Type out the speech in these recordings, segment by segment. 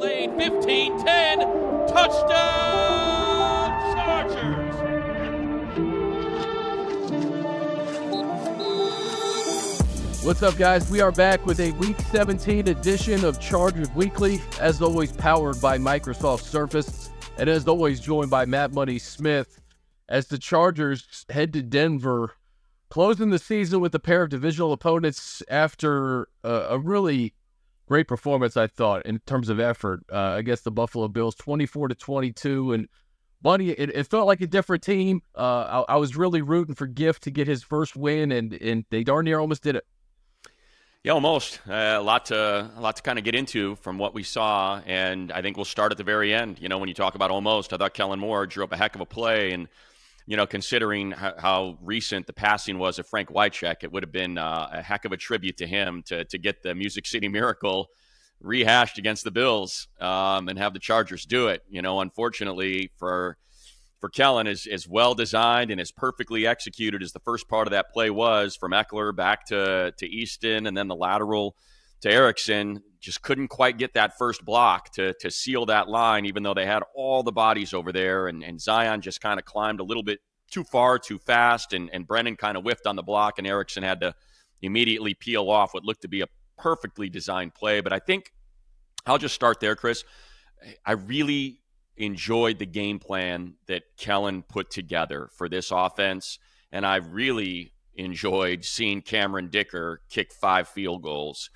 delayed. 15-10. Touchdown, Chargers! What's up, guys? We are back with a Week 17 edition of Chargers Weekly, as always powered by Microsoft Surface, and as always joined by Matt Money Smith, as the Chargers head to Denver, closing the season with a pair of divisional opponents after a really great performance, I thought, in terms of effort against the Buffalo Bills, 24-22. And Money, it felt like a different team. I was really rooting for Giff to get his first win, and they darn near almost did it. Yeah, almost. A lot to kind of get into from what we saw, and I think we'll start at the very end. You know, when you talk about almost, I thought Kellen Moore drew up a heck of a play, and you know, considering how recent the passing was of Frank Wycheck, it would have been a heck of a tribute to him to get the Music City Miracle rehashed against the Bills and have the Chargers do it. You know, unfortunately for Kellen, as well designed and as perfectly executed as the first part of that play was, from Eckler back to Easton and then the lateral to Erickson, just couldn't quite get that first block to seal that line, even though they had all the bodies over there. And Zion just kind of climbed a little bit too far, too fast, and Brennan kind of whiffed on the block, and Erickson had to immediately peel off what looked to be a perfectly designed play. But I think I'll just start there, Chris. I really enjoyed the game plan that Kellen put together for this offense, and I really enjoyed seeing Cameron Dicker kick 5 field goals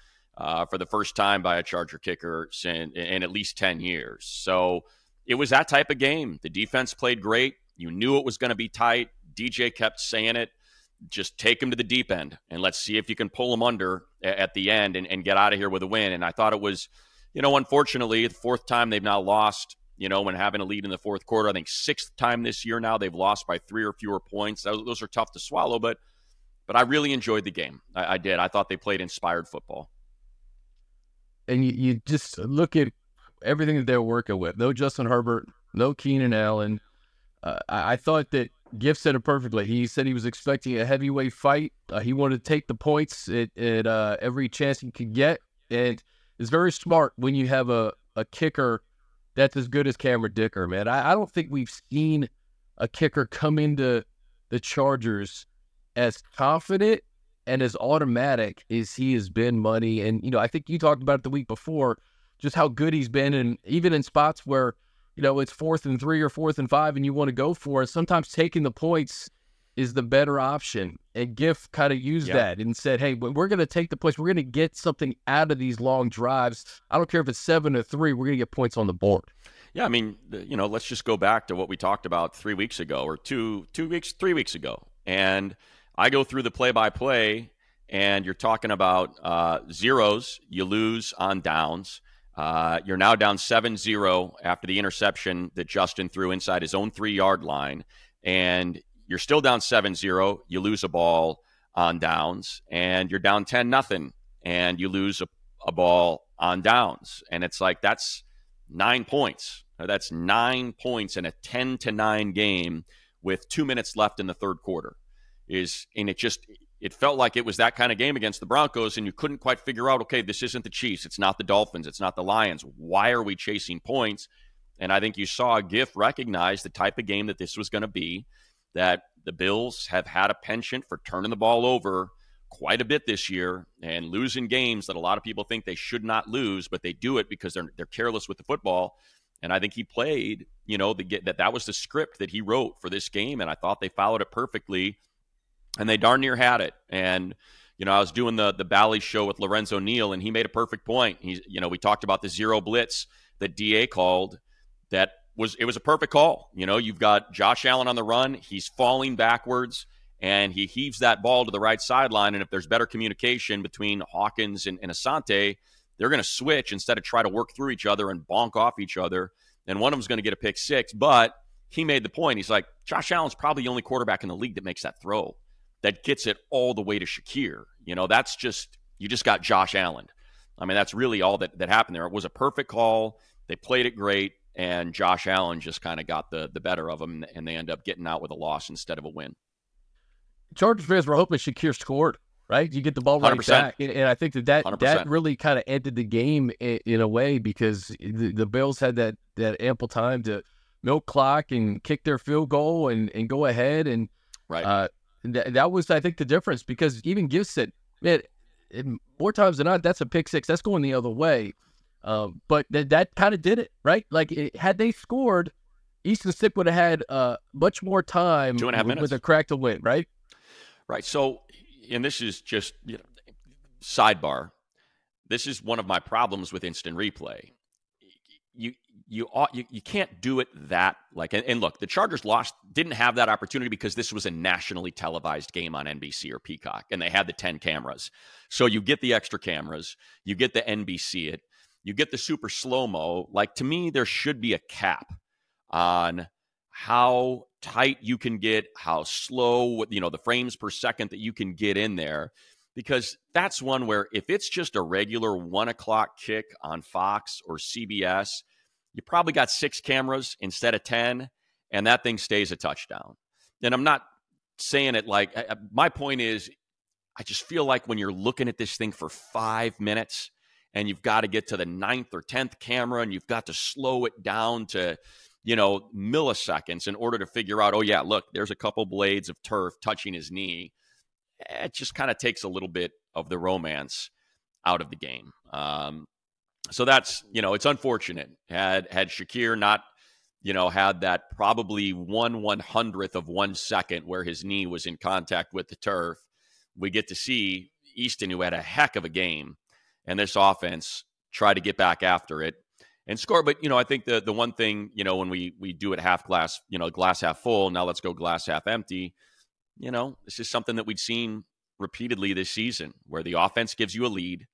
for the first time by a Charger kicker in at least 10 years. So it was that type of game. The defense played great. You knew it was going to be tight. DJ kept saying it. Just take him to the deep end, and let's see if you can pull him under at the end and get out of here with a win. And I thought it was, you know, unfortunately, the 4th time they've now lost, you know, when having a lead in the 4th quarter. I think 6th time this year now they've lost by 3 or fewer points. Those are tough to swallow, but I really enjoyed the game. I did. I thought they played inspired football. And you just look at everything that they're working with. No Justin Herbert, no Keenan Allen. I thought that Giff said it perfectly. He said he was expecting a heavyweight fight. He wanted to take the points at every chance he could get. And it's very smart when you have a kicker that's as good as Cameron Dicker, man. I don't think we've seen a kicker come into the Chargers as confident and as automatic as he has been, Money. And, you know, I think you talked about it the week before, just how good he's been. And even in spots where, you know, it's 4th and 3 or 4th and 5 and you want to go for it, sometimes taking the points is the better option. And Giff kind of used that and said, hey, we're going to take the points. We're going to get something out of these long drives. I don't care if it's 7 or 3. We're going to get points on the board. Yeah, I mean, you know, let's just go back to what we talked about 3 weeks ago or 3 weeks ago. And I go through the play-by-play, and you're talking about zeros. You lose on downs. You're now down 7-0 after the interception that Justin threw inside his own 3-yard line. And you're still down 7-0. You lose a ball on downs. And you're down 10-0. And you lose a ball on downs. And it's like, that's 9 points. That's 9 points in a 10-9 game with 2 minutes left in the 3rd quarter. It felt like it was that kind of game against the Broncos, and you couldn't quite figure out, okay, this isn't the Chiefs, it's not the Dolphins, it's not the Lions. Why are we chasing points? And I think you saw Giff recognize the type of game that this was going to be, that the Bills have had a penchant for turning the ball over quite a bit this year and losing games that a lot of people think they should not lose, but they do it because they're careless with the football. And I think he played, you know, that was the script that he wrote for this game, and I thought they followed it perfectly. And they darn near had it. And, you know, I was doing the Bally show with Lorenzo Neal, and he made a perfect point. We talked about the zero blitz that DA called. It was a perfect call. You know, you've got Josh Allen on the run. He's falling backwards, and he heaves that ball to the right sideline. And if there's better communication between Hawkins and Asante, they're going to switch instead of try to work through each other and bonk off each other. And one of them's going to get a pick six. But he made the point. He's like, Josh Allen's probably the only quarterback in the league that makes that throw, that gets it all the way to Shakir. You know, that's just, you just got Josh Allen. I mean, that's really all that happened there. It was a perfect call. They played it great, and Josh Allen just kind of got the better of them, and they end up getting out with a loss instead of a win. Chargers fans were hoping Shakir scored. right? You get the ball 100%. Right back. And I think that really kind of ended the game in a way, because the Bills had that ample time to milk clock and kick their field goal and go ahead. And right. That was, I think, the difference, because even Giff said, man, more times than not, that's a pick six. That's going the other way. But that kind of did it, right? Like, had they scored, Easton Stick would have had much more time 2.5 minutes with a crack to win, right? Right. So, and this is just, you know, sidebar. This is one of my problems with instant replay. You can't do it that, like, and look, the Chargers didn't have that opportunity because this was a nationally televised game on NBC or Peacock, and they had the 10 cameras. So you get the extra cameras, you get the NBC it, you get the super slow-mo. Like, to me, there should be a cap on how tight you can get, how slow, you know, the frames per second that you can get in there, because that's one where if it's just a regular 1 o'clock kick on Fox or CBS, you probably got 6 cameras instead of 10, and that thing stays a touchdown. And I'm not saying it like, my point is, I just feel like when you're looking at this thing for 5 minutes and you've got to get to the 9th or 10th camera and you've got to slow it down to, you know, milliseconds in order to figure out, oh yeah, look, there's a couple blades of turf touching his knee. It just kind of takes a little bit of the romance out of the game. So that's, you know, it's unfortunate. Had Shakir not, you know, had that probably 1/100th of 1 second where his knee was in contact with the turf, we get to see Easton, who had a heck of a game, and this offense try to get back after it and score. But, you know, I think the one thing, you know, when we do it half glass, you know, glass half full, now let's go glass half empty. You know, this is something that we've seen repeatedly this season, where the offense gives you a lead.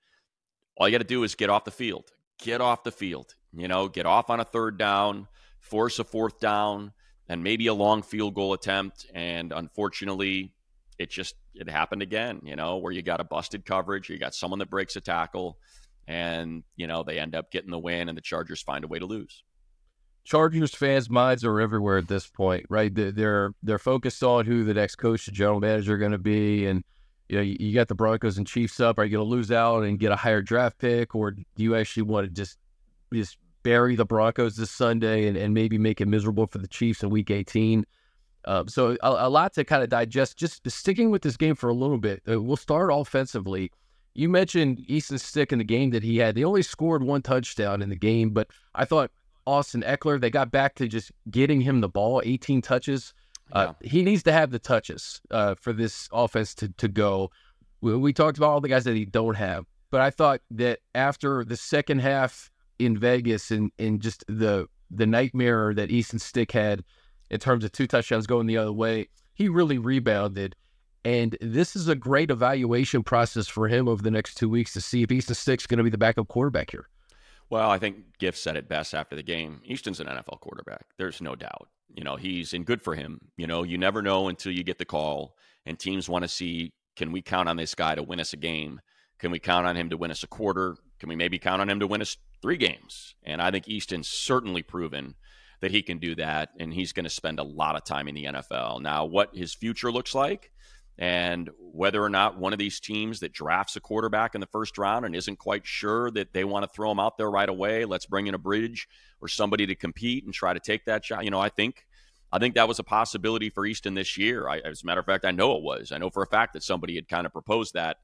All you got to do is get off the field. Get off the field. You know, get off on a third down, force a fourth down, and maybe a long field goal attempt. And unfortunately, it happened again, you know, where you got a busted coverage, you got someone that breaks a tackle, and, you know, they end up getting the win, and the Chargers find a way to lose. Chargers fans' minds are everywhere at this point, right? They're focused on who the next coach, the general manager are going to be, and, you know, you got the Broncos and Chiefs up. Are you going to lose out and get a higher draft pick, or do you actually want to just bury the Broncos this Sunday and maybe make it miserable for the Chiefs in Week 18? So a lot to kind of digest. Just sticking with this game for a little bit, we'll start offensively. You mentioned Easton Stick in the game that he had. They only scored 1 touchdown in the game, but I thought Austin Eckler, they got back to just getting him the ball, 18 touches. He needs to have the touches for this offense to go. We talked about all the guys that he don't have, but I thought that after the second half in Vegas and just the nightmare that Easton Stick had in terms of 2 touchdowns going the other way, he really rebounded. And this is a great evaluation process for him over the next 2 weeks to see if Easton Stick's going to be the backup quarterback here. Well, I think Giff said it best after the game. Easton's an NFL quarterback. There's no doubt. You know, he's in good for him. You know, you never know until you get the call, and teams want to see, can we count on this guy to win us a game? Can we count on him to win us a quarter? Can we maybe count on him to win us 3 games? And I think Easton's certainly proven that he can do that, and he's going to spend a lot of time in the NFL. Now, what his future looks like and whether or not one of these teams that drafts a quarterback in the first round and isn't quite sure that they want to throw him out there right away, let's bring in a bridge or somebody to compete and try to take that shot. You know, I think that was a possibility for Easton this year. As a matter of fact, I know it was. I know for a fact that somebody had kind of proposed that,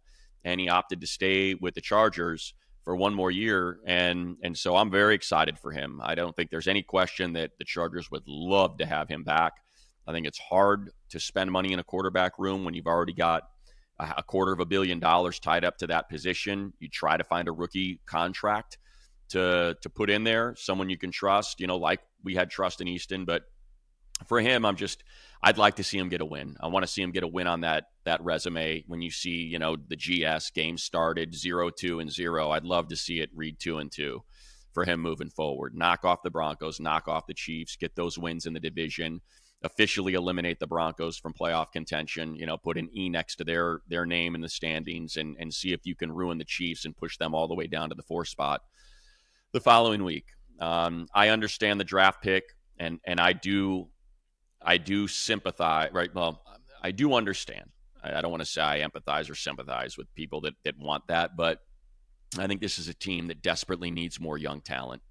and he opted to stay with the Chargers for 1 more year. And so I'm very excited for him. I don't think there's any question that the Chargers would love to have him back. I think it's hard to spend money in a quarterback room when you've already got a $250 million tied up to that position. You try to find a rookie contract to put in there, someone you can trust, you know, like we had trust in Easton. But for him, I'd like to see him get a win. I want to see him get a win on that resume. When you see, you know, the GS game started 0-2-0, I'd love to see it read 2-2 for him moving forward. Knock off the Broncos, knock off the Chiefs, get those wins in the division, officially eliminate the Broncos from playoff contention, you know, put an E next to their name in the standings, and see if you can ruin the Chiefs and push them all the way down to the 4 spot the following week. I understand the draft pick, and I do sympathize, right? Well, I do understand. I don't want to say I empathize or sympathize with people that want that, but I think this is a team that desperately needs more young talent,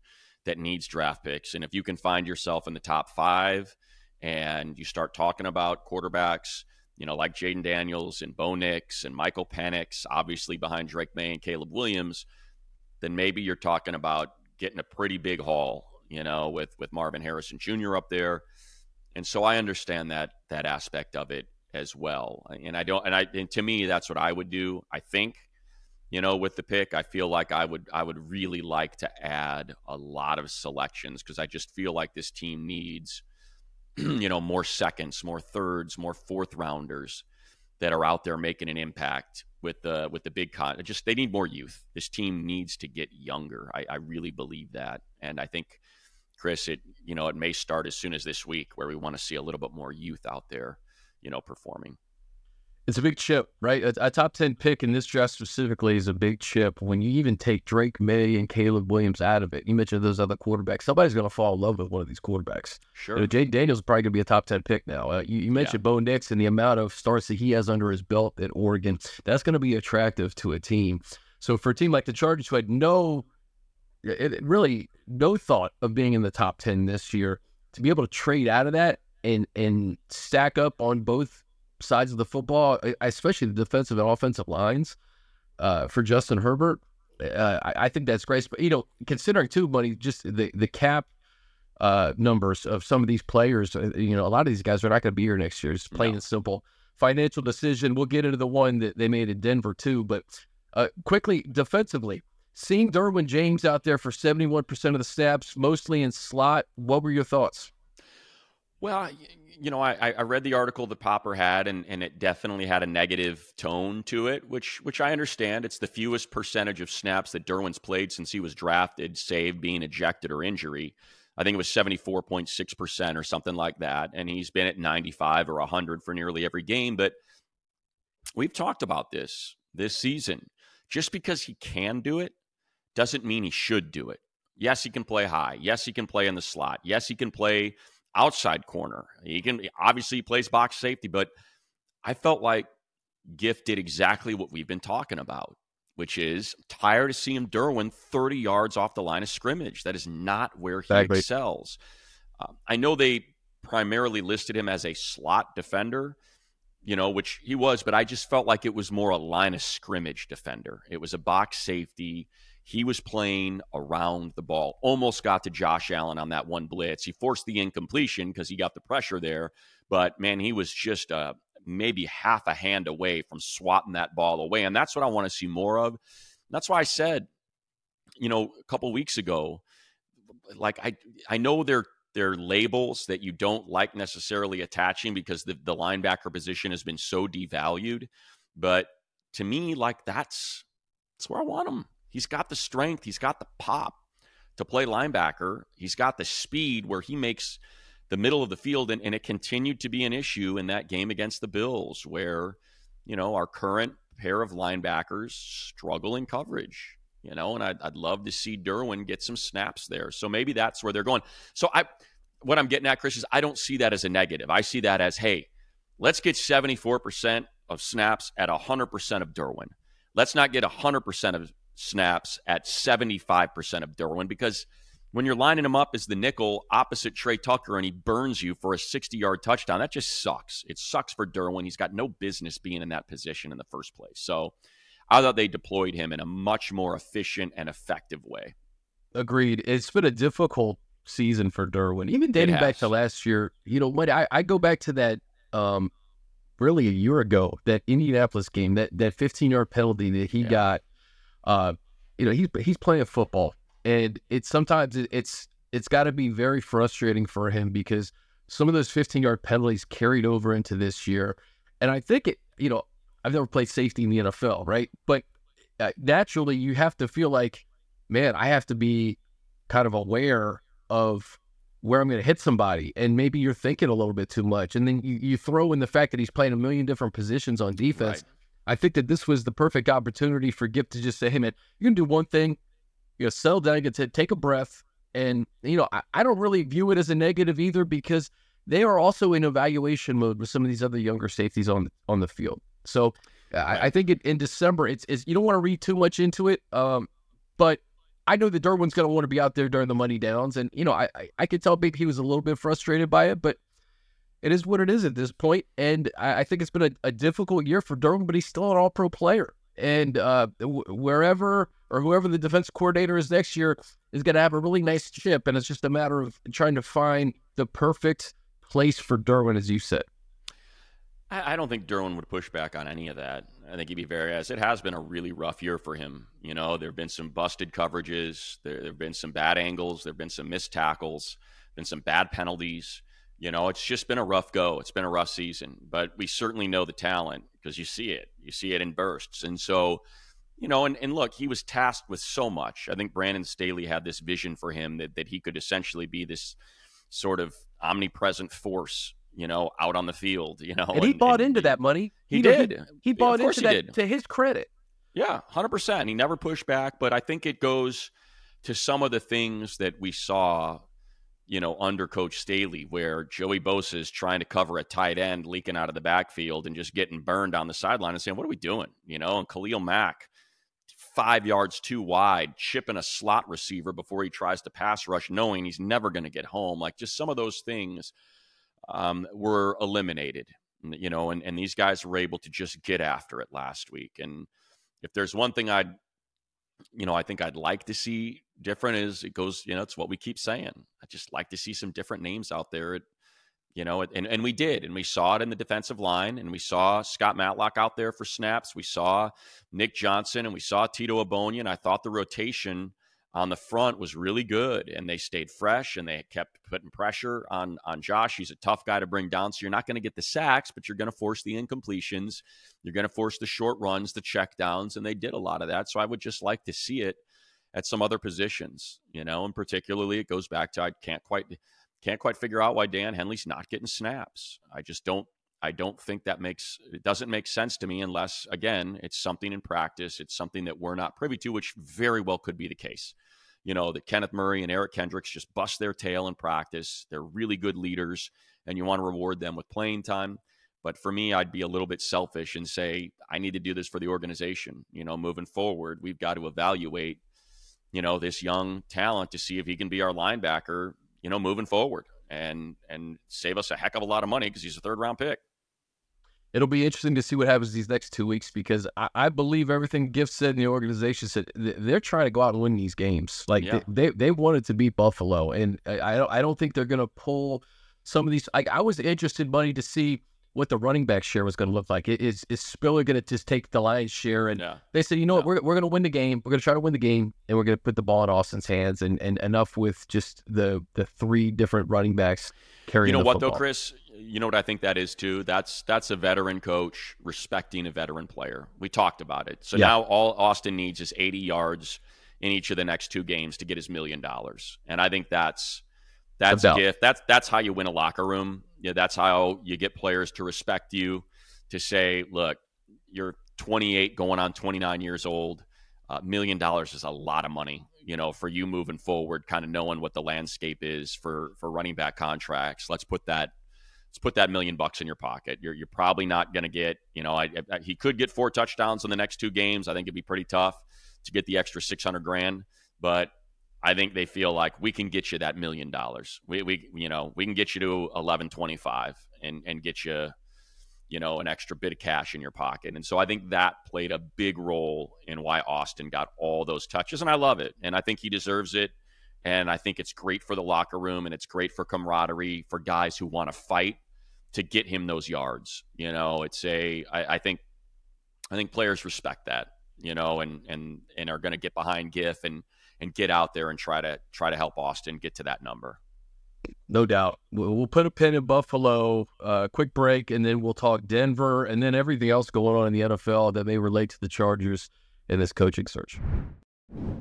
that needs draft picks. And if you can find yourself in the top five and you start talking about quarterbacks, you know, like Jayden Daniels and Bo Nix and Michael Penix, obviously behind Drake May and Caleb Williams, then maybe you're talking about getting a pretty big haul, you know, with Marvin Harrison Jr. up there. And so I understand that aspect of it as well. And and to me, that's what I would do. I think, you know, with the pick, I feel like I would really like to add a lot of selections, because I just feel like this team needs, you know, more seconds, more thirds, more fourth rounders that are out there making an impact with the big con. Just, they need more youth. This team needs to get younger. I really believe that. And I think, Chris, it may start as soon as this week, where we want to see a little bit more youth out there, you know, performing. It's a big chip, right? A top 10 pick in this draft specifically is a big chip. When you even take Drake May and Caleb Williams out of it, you mentioned those other quarterbacks. Somebody's going to fall in love with one of these quarterbacks. Sure. You know, Jayden Daniels is probably going to be a top 10 pick now. You mentioned Bo Nix and the amount of starts that he has under his belt at Oregon. That's going to be attractive to a team. So for a team like the Chargers, who had really no thought of being in the top 10 this year, to be able to trade out of that and stack up on both sides of the football, especially the defensive and offensive lines, for Justin Herbert, I think that's great. But, you know, considering too, buddy, just the cap numbers of some of these players, you know, a lot of these guys are not going to be here next year. It's plain and simple. Financial decision. We'll get into the one that they made in Denver too. But quickly, defensively, seeing Derwin James out there for 71% of the snaps, mostly in slot, what were your thoughts? Well, you know, I read the article that Popper had, and it definitely had a negative tone to it, which I understand. It's the fewest percentage of snaps that Derwin's played since he was drafted, save being ejected or injury. I think it was 74.6% or something like that. And he's been at 95 or 100 for nearly every game. But we've talked about this season. Just because he can do it doesn't mean he should do it. Yes, he can play high. Yes, he can play in the slot. Yes, he can play outside corner. He obviously plays box safety, but I felt like Giff did exactly what we've been talking about, which is, I'm tired of seeing Derwin 30 yards off the line of scrimmage. That is not where he excels. I know they primarily listed him as a slot defender, you know, which he was, but I just felt like it was more a line of scrimmage defender. It was a box safety. He was playing around the ball, almost got to Josh Allen on that one blitz. He forced the incompletion because he got the pressure there, but man, he was just maybe half a hand away from swatting that ball away. And that's what I want to see more of. And that's why I said, you know, a couple weeks ago, like, I know they're labels that you don't like necessarily attaching because the linebacker position has been so devalued. But to me, like, that's where I want him. He's got the strength. He's got the pop to play linebacker. He's got the speed where he makes the middle of the field. And it continued to be an issue in that game against the Bills, where, you know, our current pair of linebackers struggle in coverage, you know, and I'd love to see Derwin get some snaps there. So maybe that's where they're going. So what I'm getting at, Chris, is I don't see that as a negative. I see that as, hey, let's get 74% of snaps at 100% of Derwin. Let's not get 100% of snaps at 75% of Derwin, because when you're lining him up as the nickel opposite Trey Tucker and he burns you for a 60-yard touchdown, that just sucks. It sucks for Derwin. He's got no business being in that position in the first place. So I thought they deployed him in a much more efficient and effective way. Agreed. It's been a difficult season for Derwin, even dating back to last year. You know, when I go back to that really a year ago, that Indianapolis game, that 15-yard penalty that he got. You know, he's playing football, and it's got to be very frustrating for him, because some of those 15-yard penalties carried over into this year. And I think you know, I've never played safety in the NFL, right? But naturally, you have to feel like, man, I have to be kind of aware of where I'm going to hit somebody, and maybe you're thinking a little bit too much. And then you throw in the fact that he's playing a million different positions on defense. Right. I think that this was the perfect opportunity for Giff to just say, hey, man, you're going to do one thing, you know, settle down, you take a breath. And, you know, I don't really view it as a negative either, because they are also in evaluation mode with some of these other younger safeties on the field. So I think in December, it's you don't want to read too much into it, but I know that Derwin's going to want to be out there during the money downs, and you know I could tell maybe he was a little bit frustrated by it, but it is what it is at this point, and I think it's been a difficult year for Derwin, but he's still an all-pro player, and wherever or whoever the defense coordinator is next year is going to have a really nice chip, and it's just a matter of trying to find the perfect place for Derwin, as you said. I don't think Derwin would push back on any of that. I think he'd be very honest. It has been a really rough year for him. You know, there have been some busted coverages. There have been some bad angles. There have been some missed tackles, been some bad penalties. You know, it's just been a rough go. It's been a rough season. But we certainly know the talent because you see it. You see it in bursts. And so, you know, and look, he was tasked with so much. I think Brandon Staley had this vision for him that he could essentially be this sort of omnipresent force, you know, out on the field, you know. And he bought into that money. He did. He bought into that, to his credit. Yeah, 100%. He never pushed back, but I think it goes to some of the things that we saw, you know, under Coach Staley, where Joey Bosa is trying to cover a tight end leaking out of the backfield and just getting burned on the sideline and saying, what are we doing? You know, and Khalil Mack, 5 yards too wide, chipping a slot receiver before he tries to pass rush, knowing he's never going to get home. Like, just some of those things were eliminated, you know, and these guys were able to just get after it last week. And if there's one thing I think I'd like to see different is it goes, you know, it's what we keep saying. I just like to see some different names out there, you know, and we did, and we saw it in the defensive line, and we saw Scott Matlock out there for snaps. We saw Nick Johnson, and we saw Tito Ebonian. I thought the rotation on the front was really good, and they stayed fresh, and they kept putting pressure on Josh. He's a tough guy to bring down, so you're not going to get the sacks, but you're going to force the incompletions. You're going to force the short runs, the check downs, and they did a lot of that. So I would just like to see it at some other positions, you know, and particularly it goes back to I can't quite figure out why Dan Henley's not getting snaps. I don't think that doesn't make sense to me unless, again, it's something in practice. It's something that we're not privy to, which very well could be the case. You know, that Kenneth Murray and Eric Kendricks just bust their tail in practice. They're really good leaders, and you want to reward them with playing time. But for me, I'd be a little bit selfish and say, I need to do this for the organization. You know, moving forward, we've got to evaluate, you know, this young talent to see if he can be our linebacker, you know, moving forward and save us a heck of a lot of money because he's a third-round pick. It'll be interesting to see what happens these next 2 weeks, because I believe everything Giff said in the organization said they're trying to go out and win these games. Like, yeah. They wanted to beat Buffalo, and I don't think they're going to pull some of these. I was interested, Money, to see what the running back share was going to look like. Is Spiller going to just take the Lions share? And they said, you know what, we're going to win the game. We're going to try to win the game, and we're going to put the ball in Austin's hands, and enough with just the three different running backs carrying the football. You know what, though, Chris? You know what I think that is, too? That's a veteran coach respecting a veteran player. We talked about it. So now all Austin needs is 80 yards in each of the next two games to get his $1 million. And I think that's a gift. That's how you win a locker room. Yeah, that's how you get players to respect you, to say, look, you're 28 going on 29 years old. $1 million is a lot of money, you know, for you moving forward, kind of knowing what the landscape is for running back contracts. Let's put that $1 million in your pocket. You're probably not going to get, you know, he could get 4 touchdowns in the next 2 games. I think it'd be pretty tough to get the extra $600,000, but I think they feel like we can get you that $1 million. We can get you to 1125 and get you, you know, an extra bit of cash in your pocket. And so I think that played a big role in why Austin got all those touches, and I love it, and I think he deserves it. And I think it's great for the locker room, and it's great for camaraderie, for guys who want to fight to get him those yards. You know, it's I think players respect that, you know, and are going to get behind Giff and get out there and try to help Austin get to that number. No doubt. We'll put a pin in Buffalo, quick break, and then we'll talk Denver and then everything else going on in the NFL that may relate to the Chargers in this coaching search.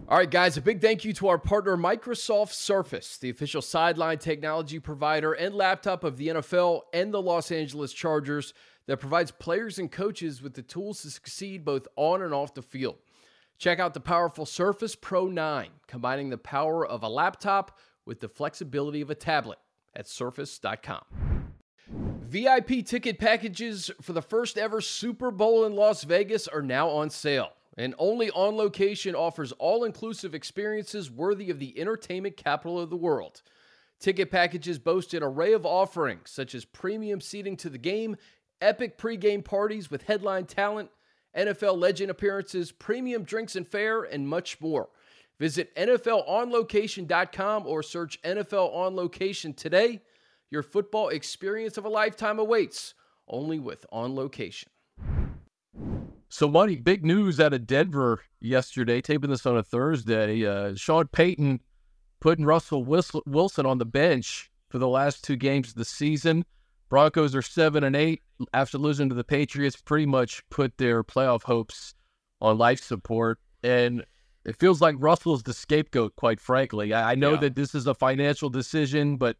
All right, guys, a big thank you to our partner, Microsoft Surface, the official sideline technology provider and laptop of the NFL and the Los Angeles Chargers, that provides players and coaches with the tools to succeed both on and off the field. Check out the powerful Surface Pro 9, combining the power of a laptop with the flexibility of a tablet at surface.com. VIP ticket packages for the first ever Super Bowl in Las Vegas are now on sale. And only On Location offers all-inclusive experiences worthy of the entertainment capital of the world. Ticket packages boast an array of offerings, such as premium seating to the game, epic pregame parties with headline talent, NFL legend appearances, premium drinks and fare, and much more. Visit NFLonlocation.com or search NFL On Location today. Your football experience of a lifetime awaits, only with On Location. So, Money, big news out of Denver yesterday, taping this on a Thursday. Sean Payton putting Russell Wilson on the bench for the last two games of the season. Broncos are 7-8 after losing to the Patriots, pretty much put their playoff hopes on life support. And it feels like Russell's the scapegoat, quite frankly. I know that this is a financial decision, but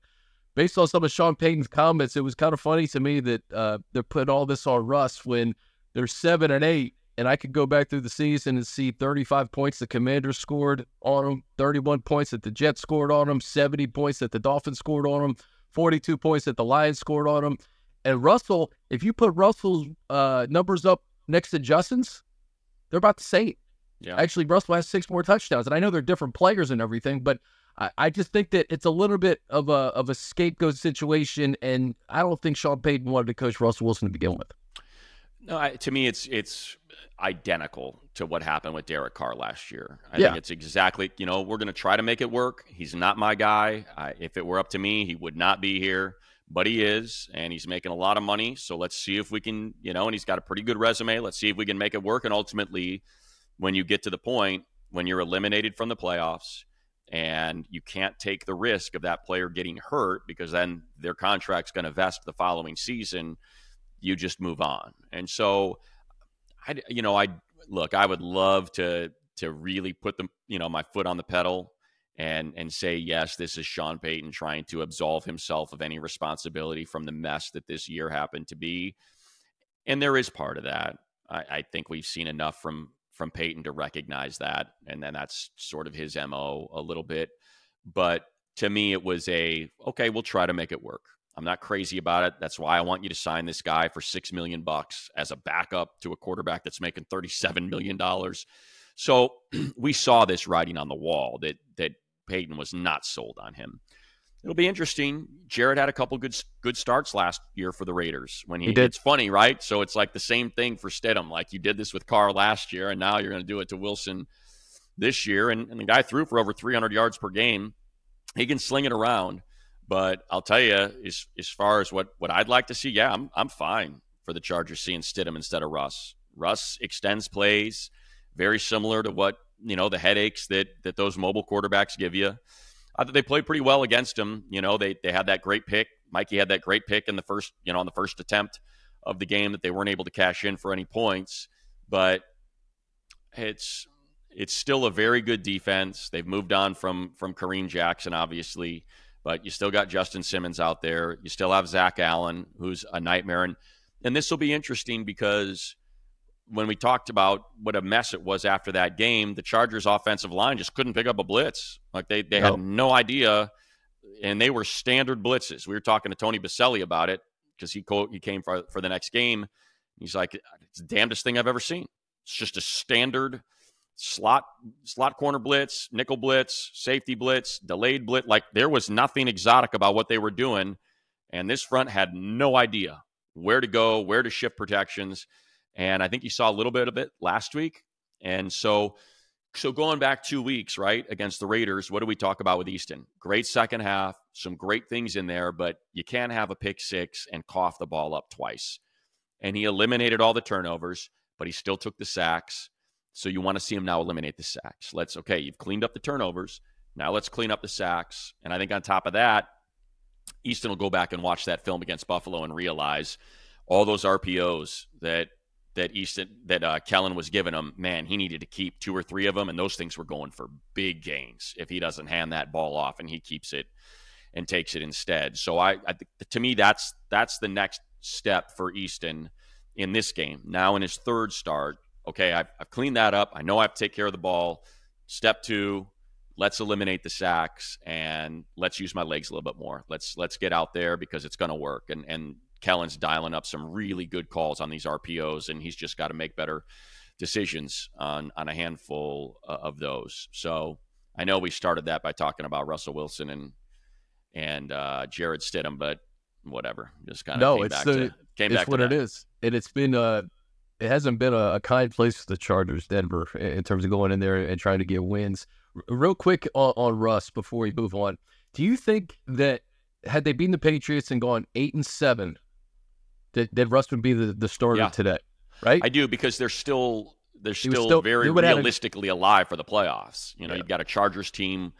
based on some of Sean Payton's comments, it was kind of funny to me that they're putting all this on Russ when they're 7-8. And I could go back through the season and see 35 points the Commanders scored on them, 31 points that the Jets scored on them, 70 points that the Dolphins scored on them, 42 points that the Lions scored on them. And Russell, if you put Russell's numbers up next to Justin's, they're about the same. Yeah. Actually, Russell has 6 more touchdowns. And I know they're different players and everything, but I just think that it's a little bit of a scapegoat situation, and I don't think Sean Payton wanted to coach Russell Wilson to begin with. No, to me, it's identical to what happened with Derek Carr last year. I think it's exactly, we're going to try to make it work. He's not my guy. If it were up to me, he would not be here, but he is, and he's making a lot of money. So let's see if we can, and he's got a pretty good resume. Let's see if we can make it work. And ultimately, when you get to the point when you're eliminated from the playoffs and you can't take the risk of that player getting hurt because then their contract's going to vest the following season, you just move on. And so, I would love to really put my foot on the pedal and say, yes, this is Sean Payton trying to absolve himself of any responsibility from the mess that this year happened to be. And there is part of that. I think we've seen enough from Payton to recognize that. And then that's sort of his MO a little bit. But to me, it was okay, we'll try to make it work. I'm not crazy about it. That's why I want you to sign this guy for $6 million as a backup to a quarterback that's making $37 million. So we saw this writing on the wall that Payton was not sold on him. It'll be interesting. Jarrett had a couple good starts last year for the Raiders when he did. It's funny, right? So it's like the same thing for Stidham. Like you did this with Carr last year, and now you're going to do it to Wilson this year. And the guy threw for over 300 yards per game. He can sling it around. But I'll tell you, as far as what I'd like to see, I'm fine for the Chargers seeing Stidham instead of Russ. Russ extends plays, very similar to what, the headaches that those mobile quarterbacks give you. I thought they played pretty well against him. They had that great pick. Mikey had that great pick in the first, on the first attempt of the game that they weren't able to cash in for any points. But it's still a very good defense. They've moved on from Kareem Jackson, obviously. But you still got Justin Simmons out there. You still have Zach Allen, who's a nightmare. And this will be interesting because when we talked about what a mess it was after that game, the Chargers' offensive line just couldn't pick up a blitz. Like they had no idea, and they were standard blitzes. We were talking to Tony Baselli about it because he came for the next game. He's like, it's the damnedest thing I've ever seen. It's just a standard slot corner blitz, nickel blitz, safety blitz, delayed blitz. Like there was nothing exotic about what they were doing. And this front had no idea where to go, where to shift protections. And I think you saw a little bit of it last week. And so going back 2 weeks, right, against the Raiders, what do we talk about with Easton? Great second half, some great things in there, but you can't have a pick six and cough the ball up twice. And he eliminated all the turnovers, but he still took the sacks. So you want to see him now eliminate the sacks. You've cleaned up the turnovers. Now let's clean up the sacks. And I think on top of that, Easton will go back and watch that film against Buffalo and realize all those RPOs that Kellen was giving him, man, he needed to keep 2 or 3 of them. And those things were going for big gains if he doesn't hand that ball off and he keeps it and takes it instead. So to me, that's the next step for Easton in this game. Now in his third start, I've cleaned that up. I know I have to take care of the ball. Step 2, let's eliminate the sacks and let's use my legs a little bit more. Let's get out there because it's going to work. And Kellen's dialing up some really good calls on these RPOs, and he's just got to make better decisions on a handful of those. So I know we started that by talking about Russell Wilson and Jarrett Stidham, but whatever, just kind of came back to what it is. And it's been it hasn't been a kind place for the Chargers, Denver, in terms of going in there and trying to get wins. Real quick on Russ before we move on, do you think that had they beaten the Patriots and gone 8-7, that Russ would be the starter today? Right, I do, because they're still very realistically alive for the playoffs. You know, you've got a Chargers team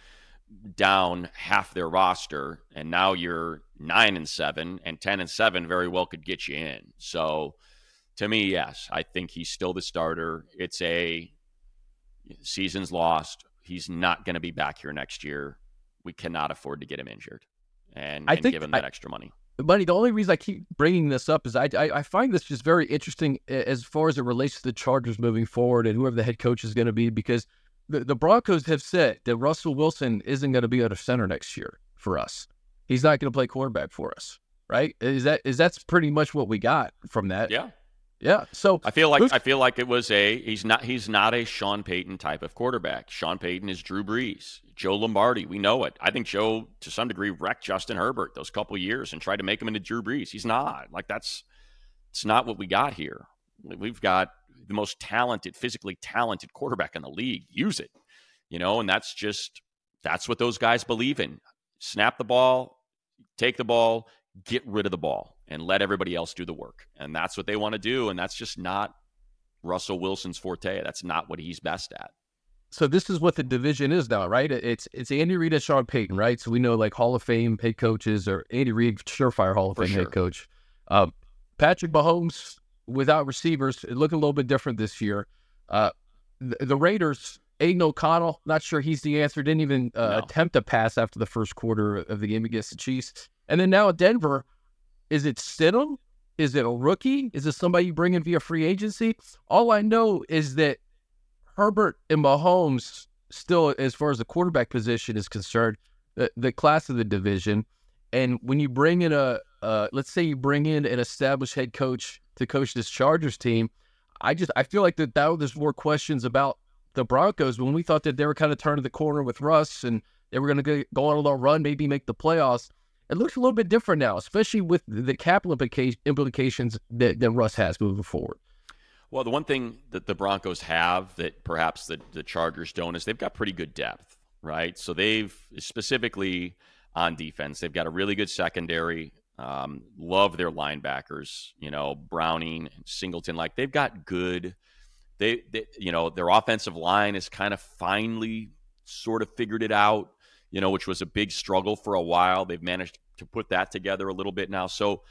down half their roster, and now you're 9-7, and 10-7 very well could get you in. So, to me, yes, I think he's still the starter. It's a season's lost. He's not going to be back here next year. We cannot afford to get him injured, and give him that extra money. Buddy, the only reason I keep bringing this up is I find this just very interesting as far as it relates to the Chargers moving forward and whoever the head coach is going to be, because the Broncos have said that Russell Wilson isn't going to be under center next year for us. He's not going to play quarterback for us, right? That's pretty much what we got from that. Yeah. Yeah. So I feel like it was he's not a Sean Payton type of quarterback. Sean Payton is Drew Brees, Joe Lombardi. We know it. I think Joe, to some degree, wrecked Justin Herbert those couple of years and tried to make him into Drew Brees. He's not. Like, it's not what we got here. We've got the most talented, physically talented quarterback in the league. Use it. You know, and that's what those guys believe in. Snap the ball, take the ball, get rid of the ball, and let everybody else do the work. And that's what they want to do, and that's just not Russell Wilson's forte. That's not what he's best at. So this is what the division is now, right? It's Andy Reid and Sean Payton, right? So we know, like, Hall of Fame head coaches, or Andy Reid, surefire Hall of Fame head coach. Patrick Mahomes, without receivers, it looked a little bit different this year. The Raiders, Aiden O'Connell, not sure he's the answer, didn't even attempt a pass after the first quarter of the game against the Chiefs. And then now at Denver, is it Stidham? Is it a rookie? Is it somebody you bring in via free agency? All I know is that Herbert and Mahomes still, as far as the quarterback position is concerned, the class of the division. And when you bring in let's say you bring in an established head coach to coach this Chargers team, I feel like that there's more questions about the Broncos when we thought that they were kind of turning the corner with Russ and they were going to go on a little run, maybe make the playoffs. It looks a little bit different now, especially with the capital implications that Russ has moving forward. Well, the one thing that the Broncos have that perhaps the Chargers don't is they've got pretty good depth, right? So they've, specifically on defense, they've got a really good secondary. Love their linebackers, you know, Browning and Singleton. Like, they've got good. They you know, their offensive line is kind of finally sort of figured it out, you know, which was a big struggle for a while. They've managed to put that together a little bit now. So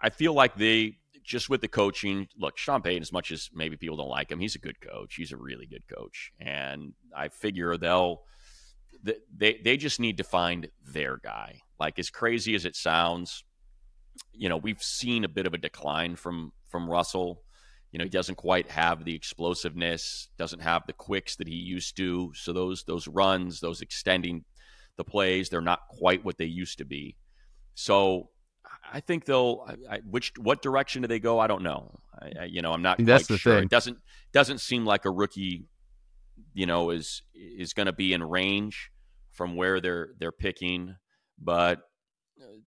I feel like they, just with the coaching, look, Sean Payton, as much as maybe people don't like him, he's a good coach. He's a really good coach. And I figure they just need to find their guy. Like, as crazy as it sounds, you know, we've seen a bit of a decline from Russell. You know, he doesn't quite have the explosiveness, doesn't have the quicks that he used to. So those runs, those extending the plays, they're not quite what they used to be. So I think what direction do they go? I don't know. I'm not quite sure. Thing. It doesn't seem like a rookie, you know, is going to be in range from where they're picking, but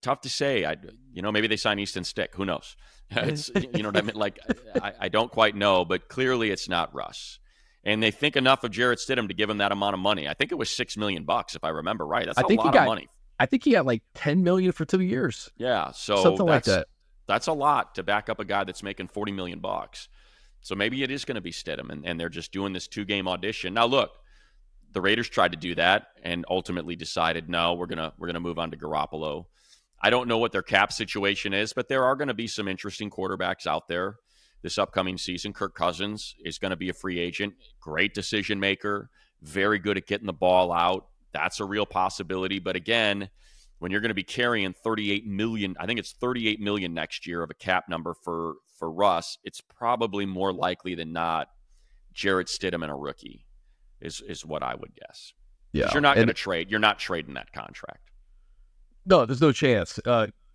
tough to say. Maybe they sign Easton stick. Who knows? It's, you know what I mean? Like, I don't quite know, but clearly it's not Russ. And they think enough of Jarrett Stidham to give him that amount of money. I think it was $6 million, if I remember right. That's a lot of money. I think he had like $10 million for 2 years. Yeah, so something like that. That's a lot to back up a guy that's making $40 million. So maybe it is going to be Stidham, and they're just doing this 2-game audition. Now look, the Raiders tried to do that and ultimately decided, no, we're gonna move on to Garoppolo. I don't know what their cap situation is, but there are going to be some interesting quarterbacks out there this upcoming season. Kirk Cousins is going to be a free agent, great decision maker, very good at getting the ball out. That's a real possibility. But again, when you're going to be carrying $38 million, I think it's $38 million next year of a cap number for Russ, it's probably more likely than not Jarrett Stidham and a rookie is what I would guess. Yeah, you're not going to trade. You're not trading that contract. No, there's no chance.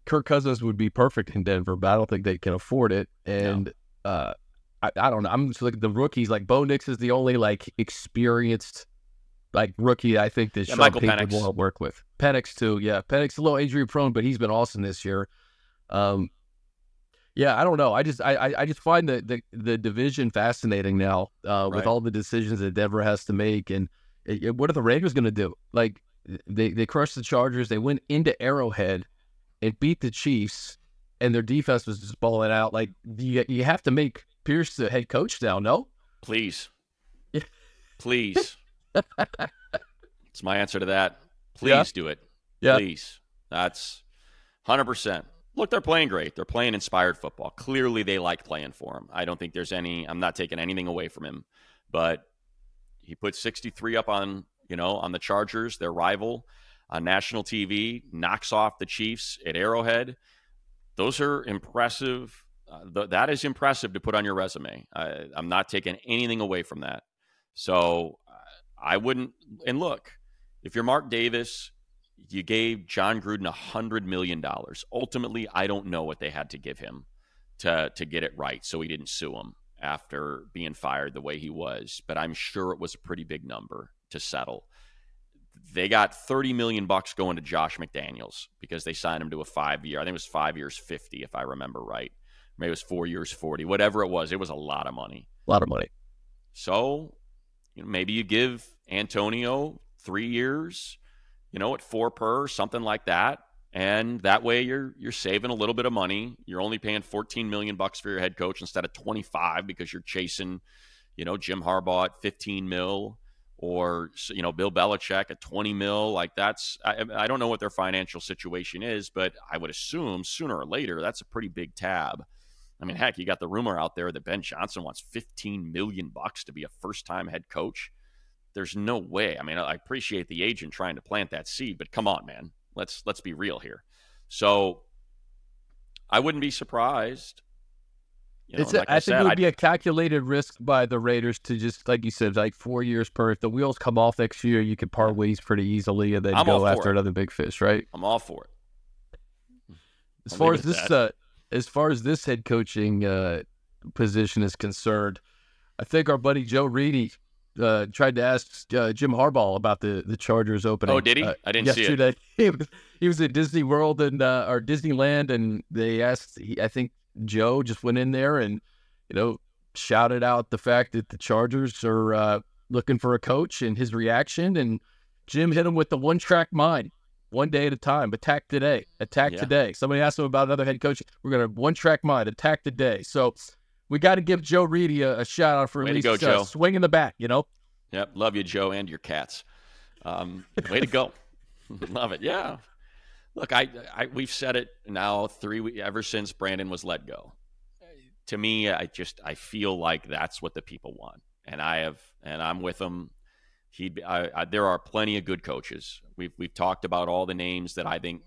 Kirk Cousins would be perfect in Denver, but I don't think they can afford it. And I don't know. I'm just looking at the rookies. Like, Bo Nix is the only, like, experienced, like, rookie I think that Sean Payton will work with. Penix, too. Yeah, Penix a little injury-prone, but he's been awesome this year. Yeah, I don't know. I just find the division fascinating now with all the decisions that Denver has to make. And what are the Raiders going to do? Like, they crushed the Chargers. They went into Arrowhead and beat the Chiefs, and their defense was just balling out. Like, you have to make Pierce the head coach now, no? Please. Yeah. Please. It's my answer to that. Please do it. Yeah. Please. That's 100%. Look, they're playing great. They're playing inspired football. Clearly, they like playing for him. I don't think there's any – I'm not taking anything away from him. But he put 63 up on, you know, on the Chargers, their rival, on national TV, knocks off the Chiefs at Arrowhead. Those are impressive. That is impressive to put on your resume. I'm not taking anything away from that. So I wouldn't – and look, if you're Mark Davis – you gave John Gruden $100 million. Ultimately, I don't know what they had to give him to get it right, so he didn't sue him after being fired the way he was. But I'm sure it was a pretty big number to settle. They got $30 million going to Josh McDaniels because they signed him to a 5-year. I think it was 5 years, 50, if I remember right. Maybe it was 4 years, 40. Whatever it was a lot of money. A lot of money. So you know, maybe you give Antonio 3 years. You know, at $4 per, something like that. And that way you're saving a little bit of money. You're only paying $14 million for your head coach instead of 25 because you're chasing, you know, Jim Harbaugh at $15 mil or, you know, Bill Belichick at $20 mil. Like that's, I don't know what their financial situation is, but I would assume sooner or later, that's a pretty big tab. I mean, heck, you got the rumor out there that Ben Johnson wants $15 million to be a first-time head coach. There's no way. I mean, I appreciate the agent trying to plant that seed, but come on, man. Let's be real here. So I wouldn't be surprised. You know, I think it would be a calculated risk by the Raiders to just, like you said, like 4 years per. If the wheels come off next year, you could part ways pretty easily and then go after another big fish, right? I'm all for it. As far as this head coaching position is concerned, I think our buddy Joe Reedy tried to ask Jim Harbaugh about the Chargers opening. Oh, did he? I didn't see it. He was at Disney World and or Disneyland, and they asked. I think Joe just went in there and, you know, shouted out the fact that the Chargers are looking for a coach and his reaction. And Jim hit him with the one-track mind, one day at a time. Attack today. Somebody asked him about another head coach. We're gonna one-track mind. Attack today. So. We got to give Joe Reedy a shout out for at least swinging the bat, you know? Yep. Love you, Joe, and your cats. Way to go. Love it. Yeah. Look, we've said it now ever since Brandon was let go. To me, I feel like that's what the people want. And I'm with him. There are plenty of good coaches. We've talked about all the names that I think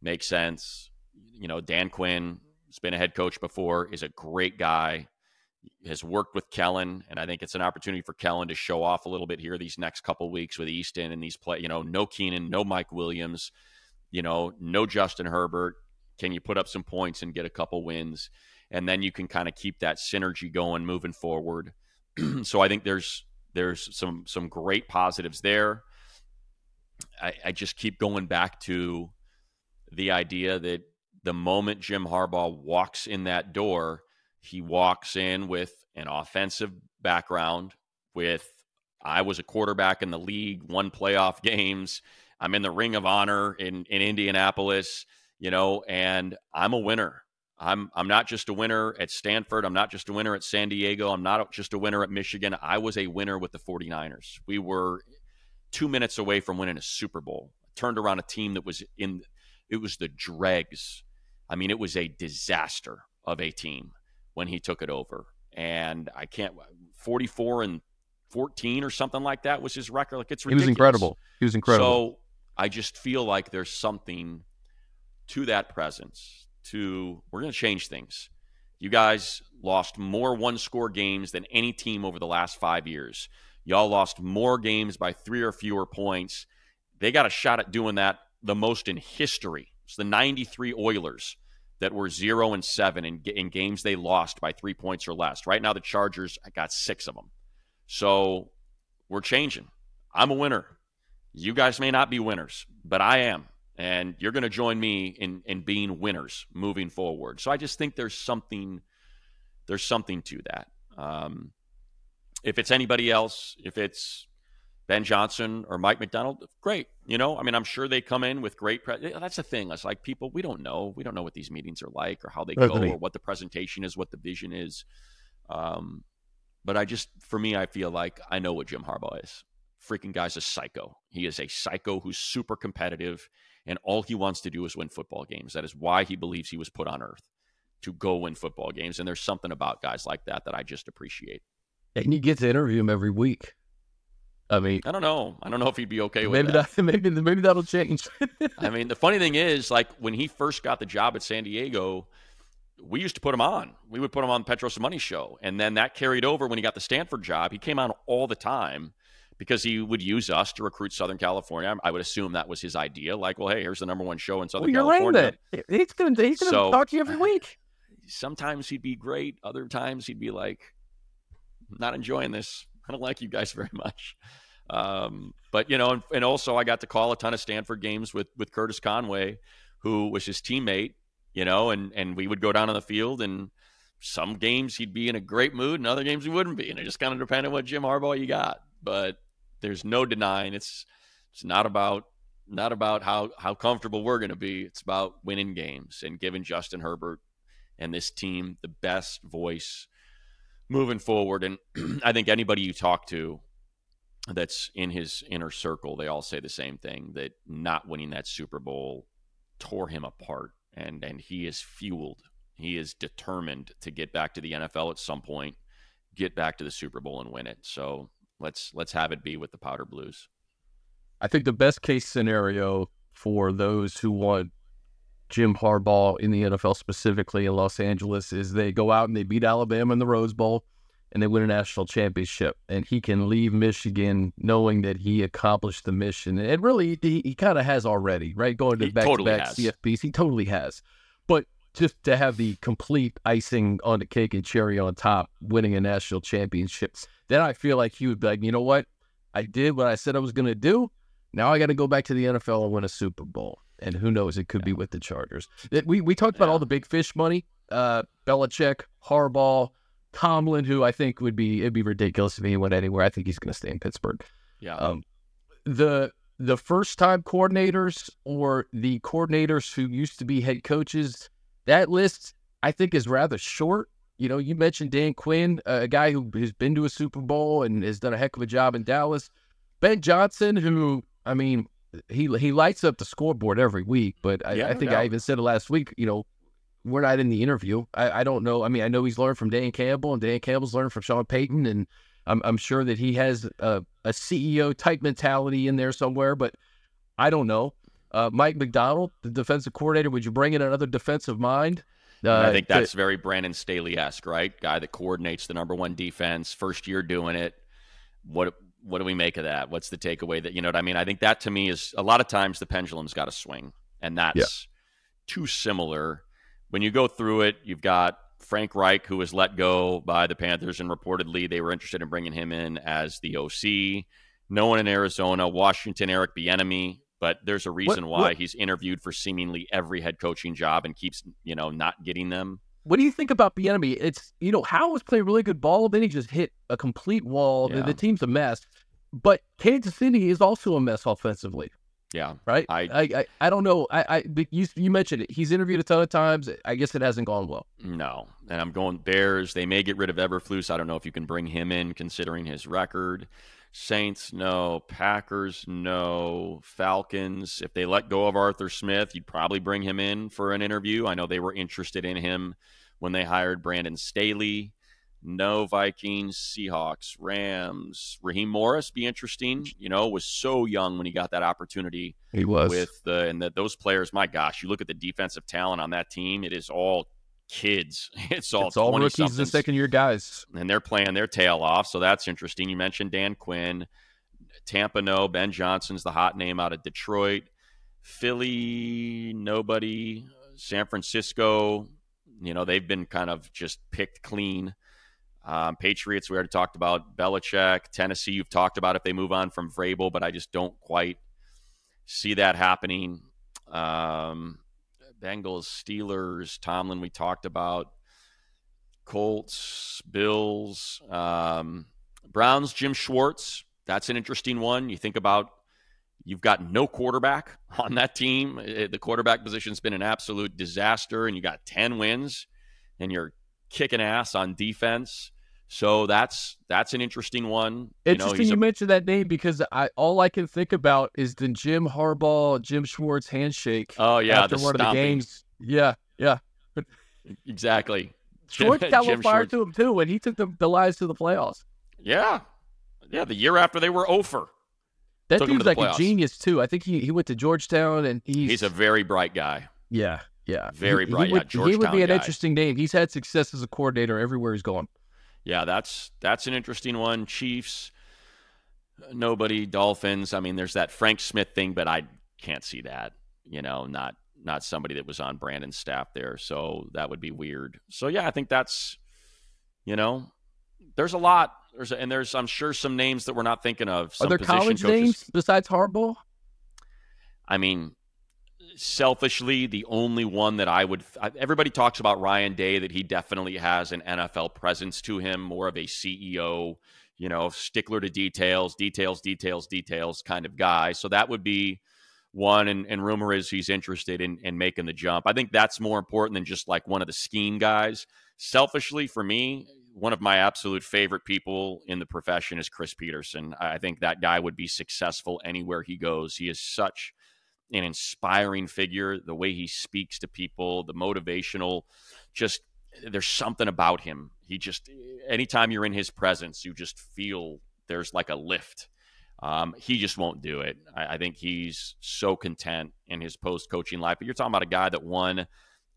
make sense. You know, Dan Quinn. He's been a head coach before, is a great guy, has worked with Kellen, and I think it's an opportunity for Kellen to show off a little bit here these next couple weeks with Easton and these play, you know, no Keenan, no Mike Williams, you know, no Justin Herbert. Can you put up some points and get a couple wins? And then you can kind of keep that synergy going moving forward. So I think there's some great positives there. I just keep going back to the idea that the moment Jim Harbaugh walks in that door, he walks in with an offensive background with, I was a quarterback in the league, won playoff games. I'm in the Ring of Honor in Indianapolis, you know, and I'm a winner. I'm not just a winner at Stanford. I'm not just a winner at San Diego. I'm not just a winner at Michigan. I was a winner with the 49ers. We were 2 minutes away from winning a Super Bowl. I turned around a team that was it was the dregs. I mean, it was a disaster of a team when he took it over. And 44-14 or something like that was his record. Like, it's ridiculous. He was incredible. So I just feel like there's something to that presence, we're going to change things. You guys lost more one-score games than any team over the last 5 years. Y'all lost more games by 3 or fewer points. They got a shot at doing that the most in history. It's the 93 Oilers that were 0-7 in games they lost by 3 points or less. Right now, the Chargers got 6 of them. So we're changing. I'm a winner. You guys may not be winners, but I am. And you're going to join me in being winners moving forward. So I just think there's something to that. If it's anybody else, if it's Ben Johnson or Mike McDonald, great. You know, I mean, I'm sure they come in with great. That's the thing. It's like people, we don't know. We don't know what these meetings are like or how they go or what the presentation is, what the vision is. But I feel like I know what Jim Harbaugh is. Freaking guy's a psycho. He is a psycho who's super competitive, and all he wants to do is win football games. That is why he believes he was put on earth, to go win football games. And there's something about guys like that that I just appreciate. And you get to interview him every week. I mean, I don't know. I don't know if he'd be okay with that. Maybe that'll change. I mean, the funny thing is, like, when he first got the job at San Diego, we used to put him on. We would put him on the Petros Money Show. And then that carried over when he got the Stanford job. He came on all the time because he would use us to recruit Southern California. I would assume that was his idea. Like, well, hey, here's the number one show in Southern California. He's going to talk to you every week. Sometimes he'd be great. Other times he'd be like, not enjoying this. I don't like you guys very much. But, you know, and also I got to call a ton of Stanford games with Curtis Conway, who was his teammate, you know, and we would go down on the field, and some games he'd be in a great mood and other games he wouldn't be. And it just kind of depended on what Jim Harbaugh you got. But there's no denying it's not about how comfortable we're going to be. It's about winning games and giving Justin Herbert and this team the best voice moving forward. And I think anybody you talk to that's in his inner circle, they all say the same thing, that not winning that Super Bowl tore him apart. And he is fueled. He is determined to get back to the NFL at some point, get back to the Super Bowl and win it. So let's have it be with the Powder Blues. I think the best case scenario for those who want Jim Harbaugh in the NFL, specifically in Los Angeles, is they go out and they beat Alabama in the Rose Bowl and they win a national championship, and he can leave Michigan knowing that he accomplished the mission. And really, he kind of has already, right? Going to back-to-back CFPs, he totally has. But just to have the complete icing on the cake and cherry on top, winning a national championship, then I feel like he would be like, you know what? I did what I said I was going to do. Now I got to go back to the NFL and win a Super Bowl. And who knows, it could be with the Chargers. We talked about all the big fish money, Belichick, Harbaugh, Tomlin, who I think it'd be ridiculous if he went anywhere. I think he's going to stay in Pittsburgh. Yeah. The first-time coordinators or the coordinators who used to be head coaches, that list I think is rather short. You know, you mentioned Dan Quinn, a guy who has been to a Super Bowl and has done a heck of a job in Dallas. Ben Johnson, who, I mean, he lights up the scoreboard every week, but I even said it last week, you know, we're not in the interview. I don't know. I mean, I know he's learned from Dan Campbell, and Dan Campbell's learned from Sean Payton, and I'm sure that he has a CEO-type mentality in there somewhere, but I don't know. Mike McDonald, the defensive coordinator, would you bring in another defensive mind? I think that's very Brandon Staley-esque, right? Guy that coordinates the number one defense, first year doing it. What do we make of that? What's the takeaway that, you know what I mean? I think that to me is a lot of times the pendulum's got to swing, and that's too similar. When you go through it, you've got Frank Reich, who was let go by the Panthers, and reportedly they were interested in bringing him in as the OC. No one in Arizona, Washington, Eric Bieniemy, but there's a reason why he's interviewed for seemingly every head coaching job and keeps, you know, not getting them. What do you think about Bieniemy? It's, you know, Howe was playing really good ball, then he just hit a complete wall. Yeah. The team's a mess, but Kansas City is also a mess offensively. Yeah, right. I don't know. You mentioned it. He's interviewed a ton of times. I guess it hasn't gone well. No, and I'm going Bears. They may get rid of Eberflus. I don't know if you can bring him in considering his record. Saints, no. Packers, no. Falcons, if they let go of Arthur Smith, you'd probably bring him in for an interview. I know they were interested in him when they hired Brandon Staley. No. Vikings, Seahawks, Rams. Raheem Morris, be interesting. You know, was so young when he got that opportunity. He was. Those players, my gosh, you look at the defensive talent on that team, it is all kids. It's all rookies and second-year guys. And they're playing their tail off, so that's interesting. You mentioned Dan Quinn. Tampa, no. Ben Johnson's the hot name out of Detroit. Philly, nobody. San Francisco, you know, they've been kind of just picked clean. Patriots, we already talked about. Belichick, Tennessee, you've talked about if they move on from Vrabel, but I just don't quite see that happening. Bengals, Steelers, Tomlin, we talked about. Colts, Bills, Browns, Jim Schwartz. That's an interesting one. You think about, you've got no quarterback on that team. The quarterback position's been an absolute disaster, and you got 10 wins, and you're kicking ass on defense. So that's an interesting one. Interesting you mentioned that name, because all I can think about is the Jim Harbaugh, Jim Schwartz handshake. Oh, yeah, after one of the games. Yeah, yeah. Exactly. Schwartz got one fired to him, too, when he took the Lions to the playoffs. Yeah. Yeah, the year after they were 0-for. That dude's like a genius, too. I think he went to Georgetown, and he's a very bright guy. Yeah, yeah. Very bright guy. Georgetown guy. He would be an interesting name. He's had success as a coordinator everywhere he's gone. Yeah, that's an interesting one. Chiefs, nobody. Dolphins. I mean, there's that Frank Smith thing, but I can't see that. You know, not somebody that was on Brandon's staff there, so that would be weird. So, yeah, I think that's, you know, there's a lot. There's I'm sure some names that we're not thinking of. Some Are there college coaches. Names besides Harbaugh? I mean, selfishly, the only one that everybody talks about Ryan Day, that he definitely has an NFL presence to him, more of a CEO, you know, stickler to details kind of guy. So that would be one. And rumor is he's interested in making the jump. I think that's more important than just like one of the scheme guys. Selfishly, for me, one of my absolute favorite people in the profession is Chris Peterson. I think that guy would be successful anywhere he goes. He is such an inspiring figure. The way he speaks to people, the motivational, just there's something about him. He just, anytime you're in his presence, you just feel there's like a lift. He just won't do it. I think he's so content in his post-coaching life. But you're talking about a guy that won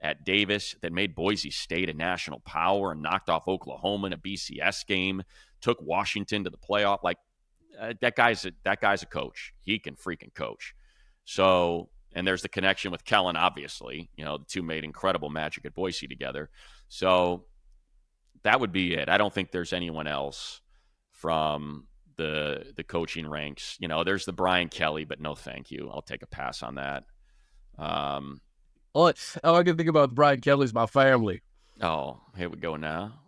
at Davis, that made Boise State a national power and knocked off Oklahoma in a BCS game, took Washington to the playoff. Like that guy's a coach. He can freaking coach. So, and there's the connection with Kellen, obviously, you know, the two made incredible magic at Boise together. So that would be it. I don't think there's anyone else from the coaching ranks. You know, there's the Brian Kelly, but no, thank you. I'll take a pass on that. All I can think about Brian Kelly's my family. Oh, here we go now.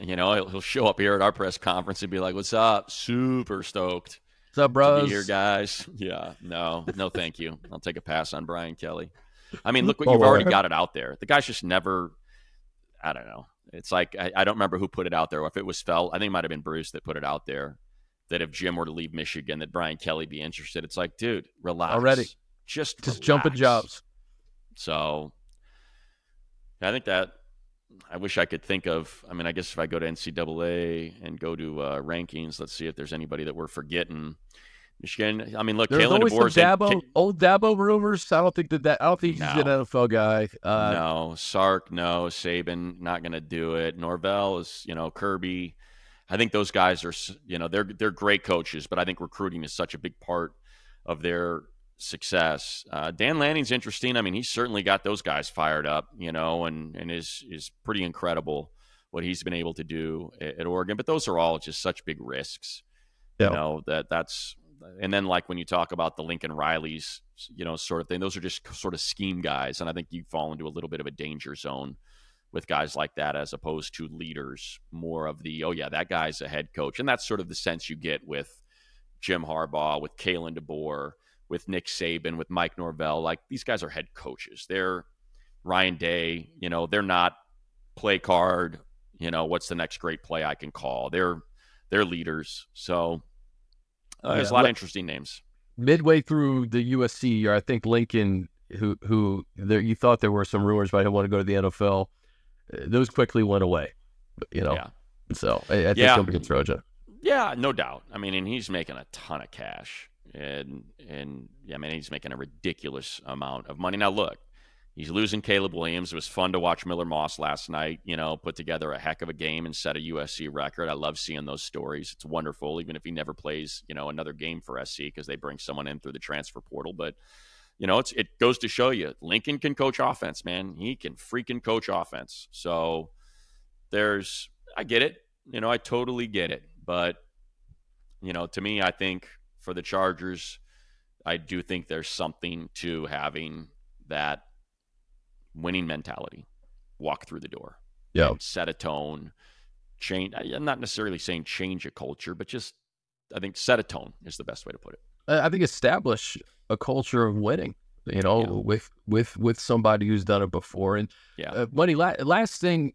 You know, he'll show up here at our press conference and be like, "What's up?" Super stoked. What's up, bros? To be here, guys. Yeah, no, thank you. I'll take a pass on Brian Kelly. I mean, look what you've already got it out there. The guy's just never. I don't know. It's like I don't remember who put it out there. If it was Felt, I think it might have been Bruce that put it out there. That if Jim were to leave Michigan, that Brian Kelly be interested. It's like, dude, relax already. Just jumping jobs. So I think that I wish I could think of, I mean, I guess if I go to NCAA and go to rankings, let's see if there's anybody that we're forgetting. Michigan. I mean, look, there's always some Dabo, old Dabo rumors. I don't think he's an NFL guy. No, Sark, no, Saban, not going to do it. Norvell is, you know, Kirby. I think those guys are, you know, they're great coaches, but I think recruiting is such a big part of their success. Dan Lanning's interesting. I mean, he certainly got those guys fired up, you know, and is pretty incredible what he's been able to do at Oregon. But those are all just such big risks, yeah. You know, that's and then like when you talk about the Lincoln Rileys, you know, sort of thing, those are just sort of scheme guys. And I think you fall into a little bit of a danger zone with guys like that, as opposed to leaders, more of the, oh yeah, that guy's a head coach. And that's sort of the sense you get with Jim Harbaugh, with Kalen DeBoer, with Nick Saban, with Mike Norvell. Like, these guys are head coaches. They're Ryan Day, you know, they're not play card, you know, what's the next great play I can call? They're leaders. So there's a lot of interesting names. Midway through the USC year, I think Lincoln, who there, you thought there were some rumors about him wanting to go to the NFL. Those quickly went away, you know? Yeah. So I think he'll be a Trojan. Yeah, no doubt. I mean, and he's making a ton of cash. And I mean, he's making a ridiculous amount of money. Now, look, he's losing Caleb Williams. It was fun to watch Miller Moss last night, you know, put together a heck of a game and set a USC record. I love seeing those stories. It's wonderful, even if he never plays, you know, another game for SC, because they bring someone in through the transfer portal. But you know, it goes to show you Lincoln can coach offense, man. He can freaking coach offense. So there's, I get it. You know, I totally get it. But, you know, to me, I think for the Chargers, I do think there's something to having that winning mentality, walk through the door, and set a tone, change. I'm not necessarily saying change a culture, but just, I think set a tone is the best way to put it. I think establish a culture of winning, you know, with somebody who's done it before. And Money, last thing,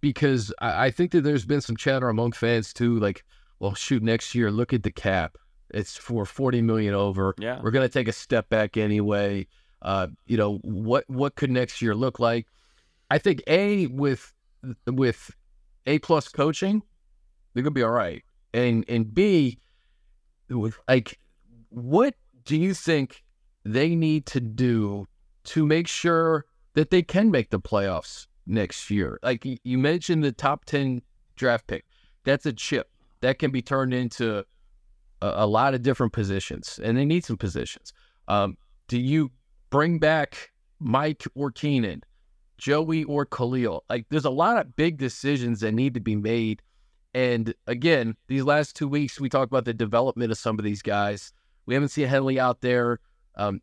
because I think that there's been some chatter among fans too, like, well, shoot, next year, look at the cap. It's for $40 million over. Yeah. We're going to take a step back anyway. You know, what could next year look like? I think with A+ coaching, they're going to be all right. And B, like, what do you think they need to do to make sure that they can make the playoffs next year? Like, you mentioned the top 10 draft pick. That's a chip. That can be turned into a lot of different positions, and they need some positions. Do you bring back Mike or Keenan, Joey or Khalil? Like, there's a lot of big decisions that need to be made. And again, these last 2 weeks, we talked about the development of some of these guys. We haven't seen Henley out there.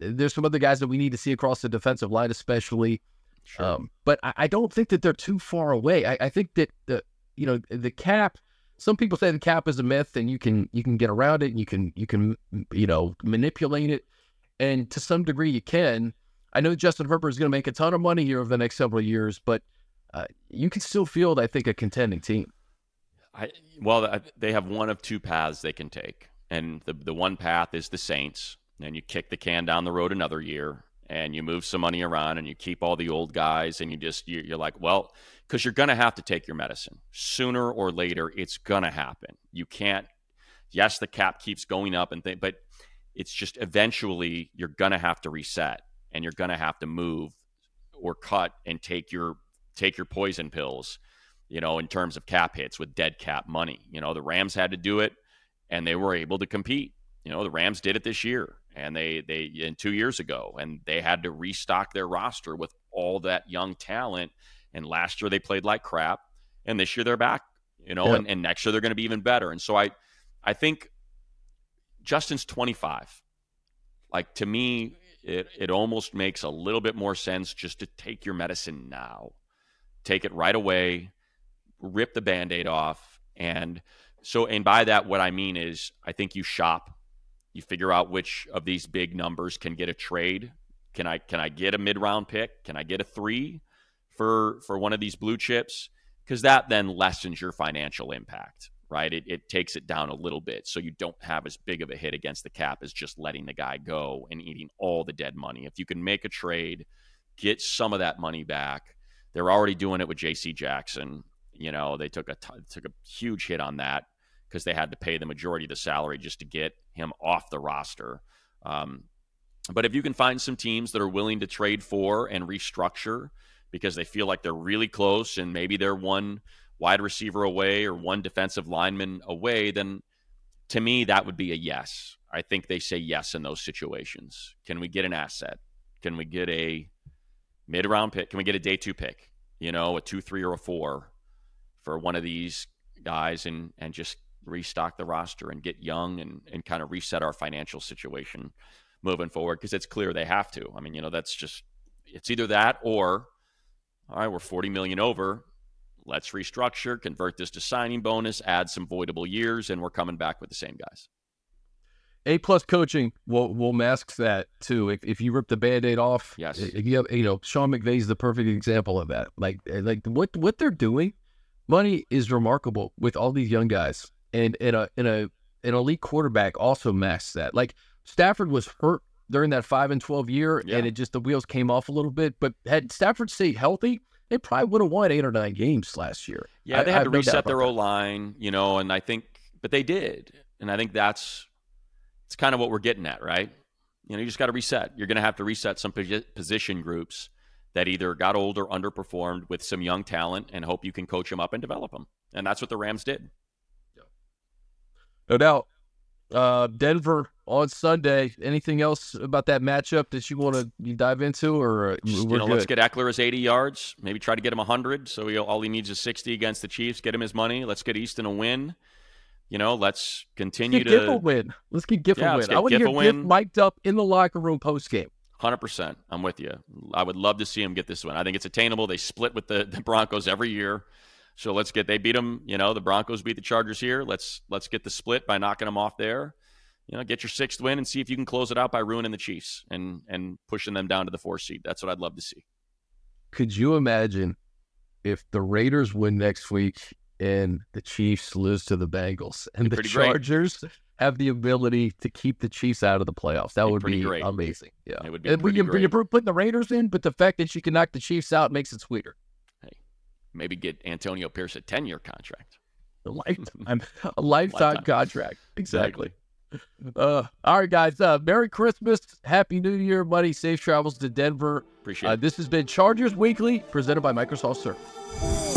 There's some other guys that we need to see across the defensive line, especially. Sure. But I don't think that they're too far away. I think that the cap. Some people say the cap is a myth, and you can get around it, and you can manipulate it, and to some degree you can. I know Justin Herbert is going to make a ton of money here over the next several years, but you can still field, I think, a contending team. They have one of two paths they can take, and the one path is the Saints, and you kick the can down the road another year, and you move some money around, and you keep all the old guys, and you're like, well, because you're going to have to take your medicine sooner or later. It's going to happen. You can't. Yes, the cap keeps going up, but it's just eventually you're going to have to reset, and you're going to have to move or cut and take your poison pills, you know, in terms of cap hits with dead cap money. You know, the Rams had to do it, and they were able to compete. You know, the Rams did it this year, and they in 2 years ago, and they had to restock their roster with all that young talent. And last year they played like crap, and this year they're back, you know, and next year they're going to be even better. And so I think Justin's 25. Like, to me, it almost makes a little bit more sense just to take your medicine now, take it right away, rip the Band-Aid off. And so, and by that, what I mean is I think you shop, you figure out which of these big numbers can get a trade. Can I get a mid-round pick? Can I get a 3? For one of these blue chips, because that then lessens your financial impact, right? It takes it down a little bit, so you don't have as big of a hit against the cap as just letting the guy go and eating all the dead money. If you can make a trade, get some of that money back. They're already doing it with J.C. Jackson. You know, they took a huge hit on that because they had to pay the majority of the salary just to get him off the roster. But if you can find some teams that are willing to trade for and restructure, because they feel like they're really close and maybe they're one wide receiver away or one defensive lineman away, then to me, that would be a yes. I think they say yes in those situations. Can we get an asset? Can we get a mid-round pick? Can we get a day 2 pick? You know, a 2, 3, or a 4 for one of these guys and just restock the roster and get young and kind of reset our financial situation moving forward, because it's clear they have to. I mean, you know, that's just, it's either that or, all right, we're $40 million over. Let's restructure, convert this to signing bonus, add some voidable years, and we're coming back with the same guys. A+ coaching will mask that too. If you rip the Band-Aid off, yes. Sean McVay's the perfect example of that. Like what they're doing, Money, is remarkable with all these young guys, and an elite quarterback also masks that. Like, Stafford was hurt during that 5 and 12 year, and it just, the wheels came off a little bit. But had Stafford stayed healthy, they probably would have won 8 or 9 games last year. Yeah, they had to reset their O-line, you know, and I think, but they did. And I think it's kind of what we're getting at, right? You know, you just got to reset. You're going to have to reset some position groups that either got old or underperformed with some young talent and hope you can coach them up and develop them. And that's what the Rams did. No doubt. Denver on Sunday. Anything else about that matchup that you want to dive into? Or let's get Eckler his 80 yards. Maybe try to get him 100. So all he needs is 60 against the Chiefs. Get him his money. Let's get Easton a win. You know, let's continue to Giff a win. Let's get Giff a win. I want to hear Giff mic'd up in the locker room post game. 100%. I'm with you. I would love to see him get this win. I think it's attainable. They split with the Broncos every year. So they beat them. You know, the Broncos beat the Chargers here. Let's get the split by knocking them off there. You know, get your sixth win and see if you can close it out by ruining the Chiefs and pushing them down to the 4th seed. That's what I'd love to see. Could you imagine if the Raiders win next week and the Chiefs lose to the Bengals and the Chargers have the ability to keep the Chiefs out of the playoffs? That would be great. Amazing. Yeah, it would be great. You're putting the Raiders in, but the fact that you can knock the Chiefs out makes it sweeter. Maybe get Antonio Pierce a 10-year contract. A lifetime contract. Exactly. All right, guys. Merry Christmas. Happy New Year, buddy. Safe travels to Denver. Appreciate it. This has been Chargers Weekly, presented by Microsoft Service.